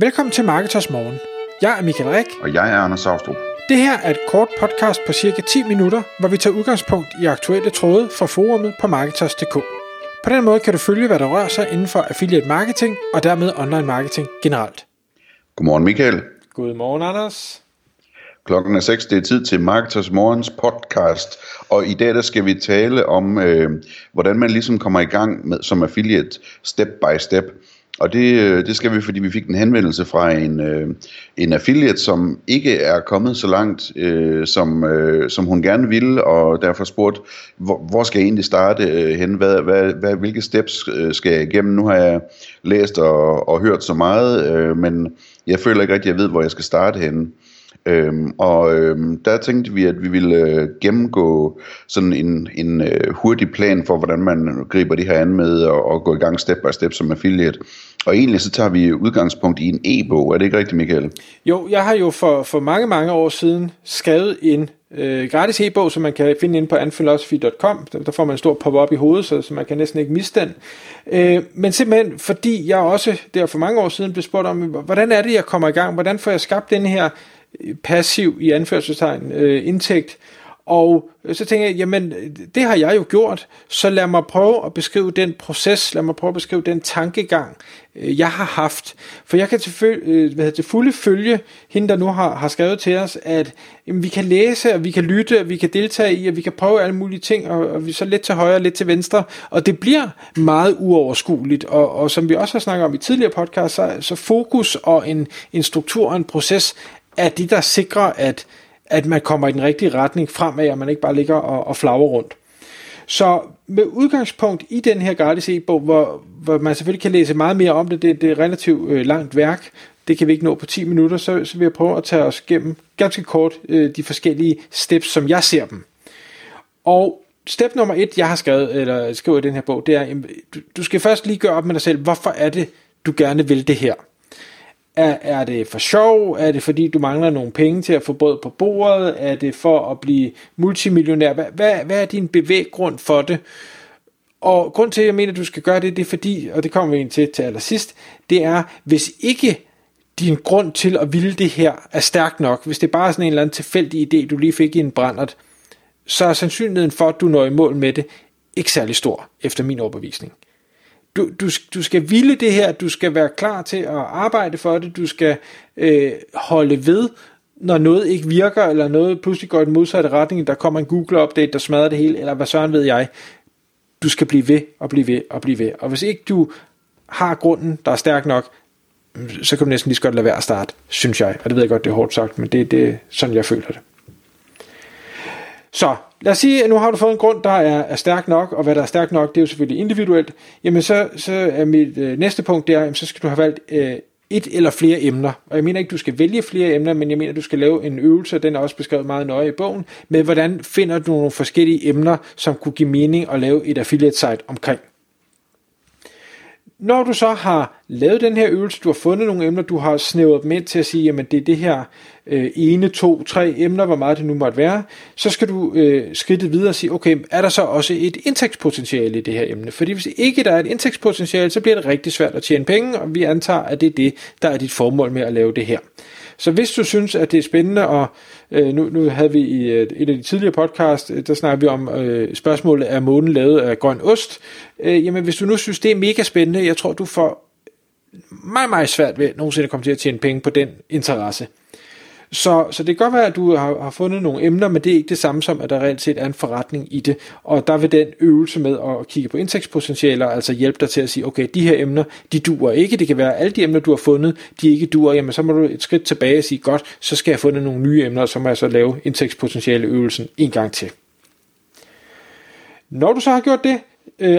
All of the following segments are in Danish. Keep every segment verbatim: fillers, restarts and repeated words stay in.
Velkommen til Marketers Morgen. Jeg er Michael Rik. Og jeg er Anders Savstrup. Det her er et kort podcast på cirka ti minutter, hvor vi tager udgangspunkt i aktuelle tråde fra forumet på Marketers punktum d k. På den måde kan du følge, hvad der rører sig inden for affiliate marketing og dermed online marketing generelt. Godmorgen Michael. Godmorgen Anders. Klokken er seks, det er tid til Marketers Morgens podcast, og i dag der skal vi tale om, øh, hvordan man ligesom kommer i gang med som affiliate step by step. Og det, det skal vi, fordi vi fik en henvendelse fra en, øh, en affiliate, som ikke er kommet så langt, øh, som, øh, som hun gerne ville, og derfor spurgte, hvor, hvor skal jeg egentlig starte øh, hen? Hvad, hvad, hvad, hvilke steps øh, skal jeg igennem? Nu har jeg læst og, og hørt så meget, øh, men jeg føler ikke rigtig, at jeg ved, hvor jeg skal starte henne. Øhm, og øhm, der tænkte vi, at vi ville øh, gennemgå sådan en, en øh, hurtig plan for, hvordan man griber det her an med og, og gå i gang step by step som affiliate. Og egentlig så tager vi udgangspunkt i en e-bog. Er det ikke rigtigt, Michael? Jo, jeg har jo for, for mange, mange år siden skrevet en øh, gratis e-bog, som man kan finde inde på anfilosofi punktum com. Der får man en stor pop-up i hovedet, så, så man kan næsten ikke miste den. Øh, men simpelthen, fordi jeg også der for mange år siden blev spurgt om, hvordan er det, jeg kommer i gang? Hvordan får jeg skabt den her passiv i anførselstegn øh, indtægt, og så tænker jeg, jamen det har jeg jo gjort, så lad mig prøve at beskrive den proces, lad mig prøve at beskrive den tankegang, øh, jeg har haft, for jeg kan til, følge, øh, hvad hedder, til fulde følge hende, der nu har, har skrevet til os, at jamen, vi kan læse, og vi kan lytte, og vi kan deltage i, og vi kan prøve alle mulige ting, og, og vi så lidt til højre og lidt til venstre, og det bliver meget uoverskueligt, og, og som vi også har snakket om i tidligere podcast, så, så fokus og en, en struktur og en proces, er de, der sikrer, at, at man kommer i den rigtige retning fremad, og man ikke bare ligger og, og flagrer rundt. Så med udgangspunkt i den her gratis e-bog, hvor, hvor man selvfølgelig kan læse meget mere om det, det, det er et relativt øh, langt værk, det kan vi ikke nå på ti minutter, så, så vil jeg prøve at tage os gennem ganske kort øh, de forskellige steps, som jeg ser dem. Og step nummer et, jeg har skrevet, eller skriver i den her bog, det er, at du skal først lige gøre op med dig selv, hvorfor er det, du gerne vil det her? Er, er det for sjov? Er det fordi, du mangler nogle penge til at få brød på bordet? Er det for at blive multimillionær? Hvad, hvad, hvad er din bevæggrund for det? Og grund til, at jeg mener, at du skal gøre det, det er fordi, og det kommer vi ind til til allersidst, det er, hvis ikke din grund til at ville det her er stærk nok, hvis det bare er sådan en eller anden tilfældig idé, du lige fik i en brændert, så er sandsynligheden for, at du når i mål med det, ikke særlig stor, efter min overbevisning. Du, du, du skal ville det her, du skal være klar til at arbejde for det, du skal øh, holde ved, når noget ikke virker, eller noget pludselig går i den modsatte retning, der kommer en Google-update, der smadrer det hele, eller hvad søren ved jeg. Du skal blive ved, og blive ved, og blive ved. Og hvis ikke du har grunden, der er stærk nok, så kan du næsten lige så godt lade være at starte, synes jeg. Og det ved jeg godt, det er hårdt sagt, men det, det er sådan, jeg føler det. Så lad os sige, at nu har du fået en grund, der er, er stærk nok, og hvad der er stærk nok, det er jo selvfølgelig individuelt. Jamen så, så er mit øh, næste punkt, det er, jamen, så skal du have valgt øh, et eller flere emner. Og jeg mener ikke, du skal vælge flere emner, men jeg mener, du skal lave en øvelse, og den er også beskrevet meget nøje i bogen, med hvordan finder du nogle forskellige emner, som kunne give mening at lave et affiliate-site omkring. Når du så har lavet den her øvelse, du har fundet nogle emner, du har snævret dem ind til at sige, jamen det er det her øh, ene, to, tre emner, hvor meget det nu måtte være, så skal du øh, skridtet videre og sige, okay, er der så også et indtægtspotentiale i det her emne? Fordi hvis ikke der er et indtægtspotentiale, så bliver det rigtig svært at tjene penge, og vi antager, at det er det, der er dit formål med at lave det her. Så hvis du synes, at det er spændende, og øh, nu, nu havde vi i et af de tidligere podcast, der snakkede vi om øh, spørgsmålet, er månen lavet af grøn ost? Øh, jamen hvis du nu synes, det er mega spændende, jeg tror, du får meget, meget svært ved nogensinde at komme til at tjene penge på den interesse. Så, så det kan godt være, at du har, har fundet nogle emner, men det er ikke det samme som, at der reelt set er en forretning i det. Og der vil den øvelse med at kigge på indtægtspotentialer, altså hjælpe dig til at sige, okay, de her emner, de duer ikke. Det kan være, at alle de emner, du har fundet, de ikke duer. Jamen, så må du et skridt tilbage og sige, godt, så skal jeg have fundet nogle nye emner, og så må jeg så lave indtægtspotentialeøvelsen en gang til. Når du så har gjort det,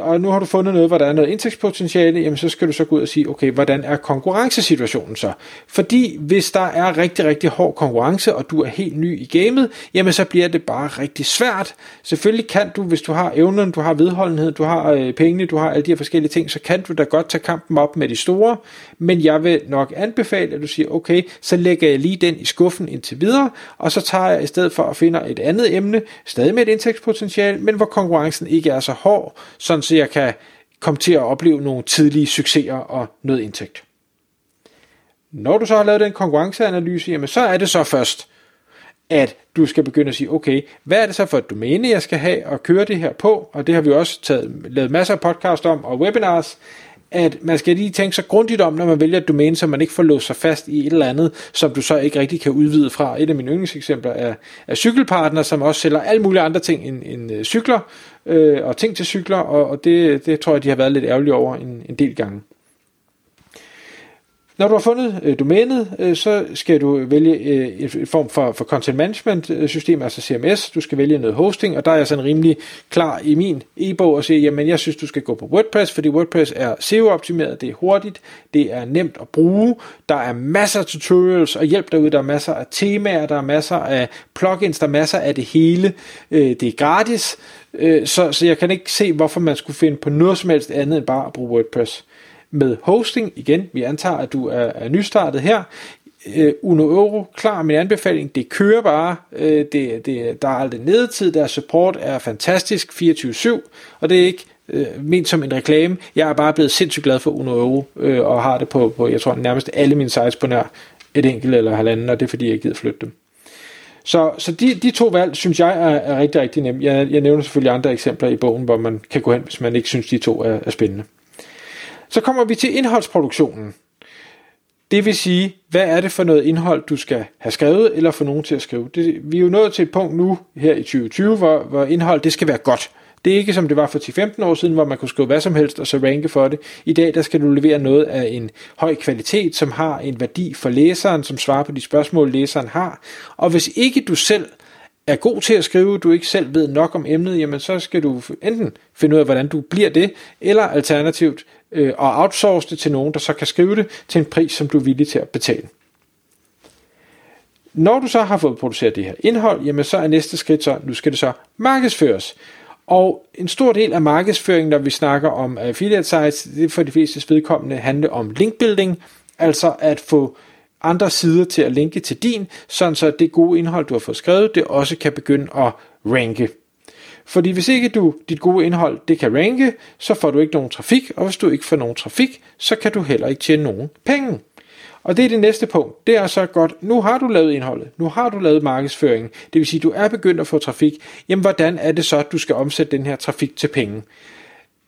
og nu har du fundet noget, hvor der er noget indtægtspotentiale, jamen så skal du så gå ud og sige, okay, hvordan er konkurrencesituationen så? Fordi hvis der er rigtig, rigtig hård konkurrence, og du er helt ny i gamet, jamen så bliver det bare rigtig svært. Selvfølgelig kan du, hvis du har evnen, du har vedholdenhed, du har øh, pengene, du har alle de her forskellige ting, så kan du da godt tage kampen op med de store, men jeg vil nok anbefale, at du siger, okay, så lægger jeg lige den i skuffen indtil videre, og så tager jeg i stedet for at finde et andet emne, stadig med et indtægtspotentiale, men hvor konkurrencen ikke er så hård, sådan så jeg kan komme til at opleve nogle tidlige succeser og noget indtægt. Når du så har lavet den konkurrenceanalyse, jamen så er det så først, at du skal begynde at sige, okay, hvad er det så for et domæne, jeg skal have og køre det her på? Og det har vi også taget, lavet masser af podcast om og webinars, at man skal lige tænke sig grundigt om, når man vælger et domæne, så man ikke får låst sig fast i et eller andet, som du så ikke rigtig kan udvide fra. Et af mine yndlingseksempler er, er cykelpartner, som også sælger alle mulige andre ting end, end cykler øh, og ting til cykler, og, og det, det tror jeg, de har været lidt ærgerlige over en, en del gange. Når du har fundet øh, domænet, øh, så skal du vælge øh, en form for, for content management system, altså C M S. Du skal vælge noget hosting, og der er jeg sådan rimelig klar i min e-bog og sige, jamen jeg synes, du skal gå på WordPress, fordi WordPress er S E O-optimeret, det er hurtigt, det er nemt at bruge, der er masser af tutorials og hjælp derude, der er masser af temaer, der er masser af plugins, der er masser af det hele, øh, det er gratis, øh, så, så jeg kan ikke se, hvorfor man skulle finde på noget som helst andet end bare at bruge WordPress. Med hosting, igen, vi antager, at du er, er nystartet her. Øh, Uno Euro, klar min anbefaling, det kører bare, øh, det, det, der er aldrig nedetid, deres support er fantastisk, fireogtyve syv, og det er ikke øh, ment som en reklame. Jeg er bare blevet sindssygt glad for Uno Euro, øh, og har det på, på, jeg tror nærmest alle mine sites på nær et enkelt eller halvanden, og det er fordi, jeg ikke gider flytte dem. Så, så de, de to valg, synes jeg, er, er rigtig, rigtig nemme. Jeg, jeg nævner selvfølgelig andre eksempler i bogen, hvor man kan gå hen, hvis man ikke synes, de to er, er spændende. Så kommer vi til indholdsproduktionen. Det vil sige, hvad er det for noget indhold, du skal have skrevet, eller få nogen til at skrive. Det, vi er jo nået til et punkt nu, her i tyve tyve, hvor, hvor indhold, det skal være godt. Det er ikke som det var for ti femten år siden, hvor man kunne skrive hvad som helst, og så ranke for det. I dag, der skal du levere noget af en høj kvalitet, som har en værdi for læseren, som svarer på de spørgsmål, læseren har. Og hvis ikke du selv er god til at skrive, du ikke selv ved nok om emnet, jamen så skal du enten finde ud af, hvordan du bliver det, eller alternativt øh, at outsource det til nogen, der så kan skrive det til en pris, som du er villig til at betale. Når du så har fået produceret det her indhold, jamen så er næste skridt så, nu skal det så markedsføres. Og en stor del af markedsføringen, når vi snakker om affiliate sites, det for de fleste vedkommende handler om linkbuilding, altså at få andre sider til at linke til din, sådan så det gode indhold, du har fået skrevet, det også kan begynde at ranke. Fordi hvis ikke du, dit gode indhold, det kan ranke, så får du ikke nogen trafik, og hvis du ikke får nogen trafik, så kan du heller ikke tjene nogen penge. Og det er det næste punkt. Det er så godt, nu har du lavet indholdet, nu har du lavet markedsføringen, det vil sige, du er begyndt at få trafik, jamen hvordan er det så, at du skal omsætte den her trafik til penge?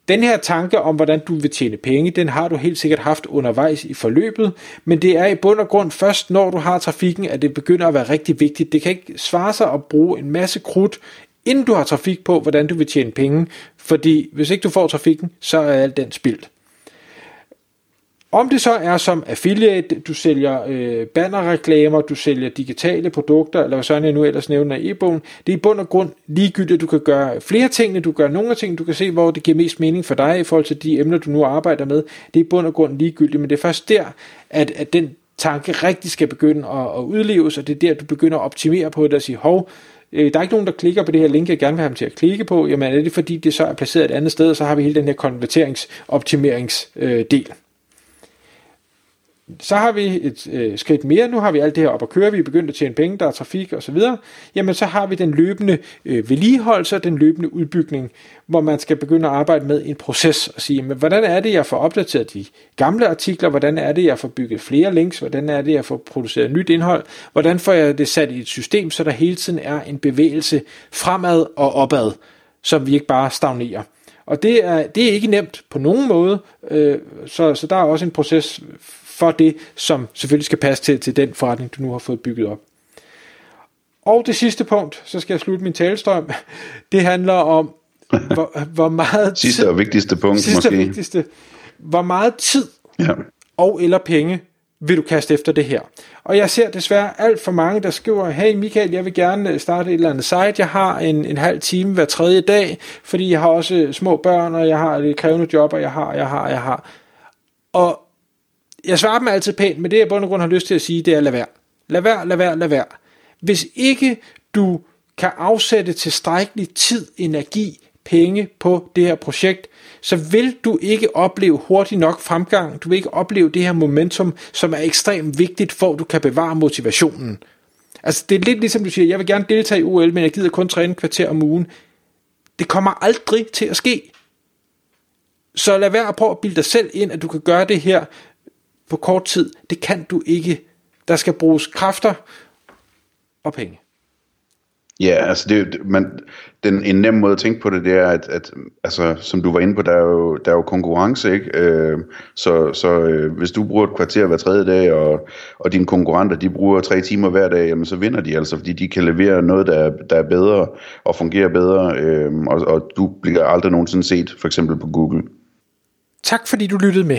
Den her tanke om, hvordan du vil tjene penge, den har du helt sikkert haft undervejs i forløbet, men det er i bund og grund først, når du har trafikken, at det begynder at være rigtig vigtigt. Det kan ikke svare sig at bruge en masse krudt, inden du har trafik på, hvordan du vil tjene penge, fordi hvis ikke du får trafikken, så er alt den spildt. Om det så er som affiliate, du sælger øh, bannerreklamer, du sælger digitale produkter, eller hvad sådan jeg nu ellers nævner i e-bogen, det er i bund og grund ligegyldigt, du kan gøre flere ting, du gør nogle af ting, du kan se, hvor det giver mest mening for dig i forhold til de emner, du nu arbejder med. Det er i bund og grund ligegyldigt, men det er først der, at, at den tanke rigtig skal begynde at, at udleves, og det er der, du begynder at optimere på det og sige, hov, øh, der er ikke nogen, der klikker på det her link, jeg gerne vil have dem til at klikke på, jamen er det fordi, det så er placeret et andet sted, og så har vi hele den her konverteringsoptimeringsdel. Øh, Så har vi et øh, skridt mere, nu har vi alt det her op at køre, vi er begyndt at tjene penge, der er trafik osv., jamen så har vi den løbende øh, vedligeholdelse og den løbende udbygning, hvor man skal begynde at arbejde med en proces og sige, jamen, hvordan er det, jeg får opdateret de gamle artikler, hvordan er det, jeg får bygget flere links, hvordan er det, jeg får produceret nyt indhold, hvordan får jeg det sat i et system, så der hele tiden er en bevægelse fremad og opad, som vi ikke bare stagnerer. Og det er, det er ikke nemt på nogen måde, øh, så, så der er også en proces for det, som selvfølgelig skal passe til, til den forretning, du nu har fået bygget op. Og det sidste punkt, så skal jeg slutte min talestrøm, det handler om, hvor, hvor meget sidste tid, og vigtigste punkt sidste måske. Vigtigste, hvor meget tid ja. og eller penge vil du kaste efter det her. Og jeg ser desværre alt for mange, der skriver, hey Michael, jeg vil gerne starte et eller andet site, jeg har en, en halv time hver tredje dag, fordi jeg har også små børn, og jeg har et krævende job, og jeg har, jeg har, jeg har. Og jeg svarer dem altid pænt, men det jeg bund og grund har lyst til at sige, det er lad være. Lad være, lad være, lad være. Hvis ikke du kan afsætte tilstrækkelig tid, energi, penge på det her projekt, så vil du ikke opleve hurtigt nok fremgang. Du vil ikke opleve det her momentum, som er ekstremt vigtigt for, at du kan bevare motivationen. Altså det er lidt ligesom du siger, jeg vil gerne deltage i O L, men jeg gider kun træne et kvarter om ugen. Det kommer aldrig til at ske. Så lad være at prøve at bilde dig selv ind, at du kan gøre det her på kort tid. Det kan du ikke. Der skal bruges kræfter og penge. Ja, altså det, man, den, en nem måde at tænke på det, det er, at, at altså, som du var inde på, der er jo, der er jo konkurrence, ikke? Øh, så så øh, hvis du bruger et kvarter hver tredje dag, og, og dine konkurrenter, de bruger tre timer hver dag, jamen, så vinder de altså, fordi de kan levere noget, der er, der er bedre og fungerer bedre, øh, og, og du bliver aldrig nogensinde set, for eksempel på Google. Tak fordi du lyttede med.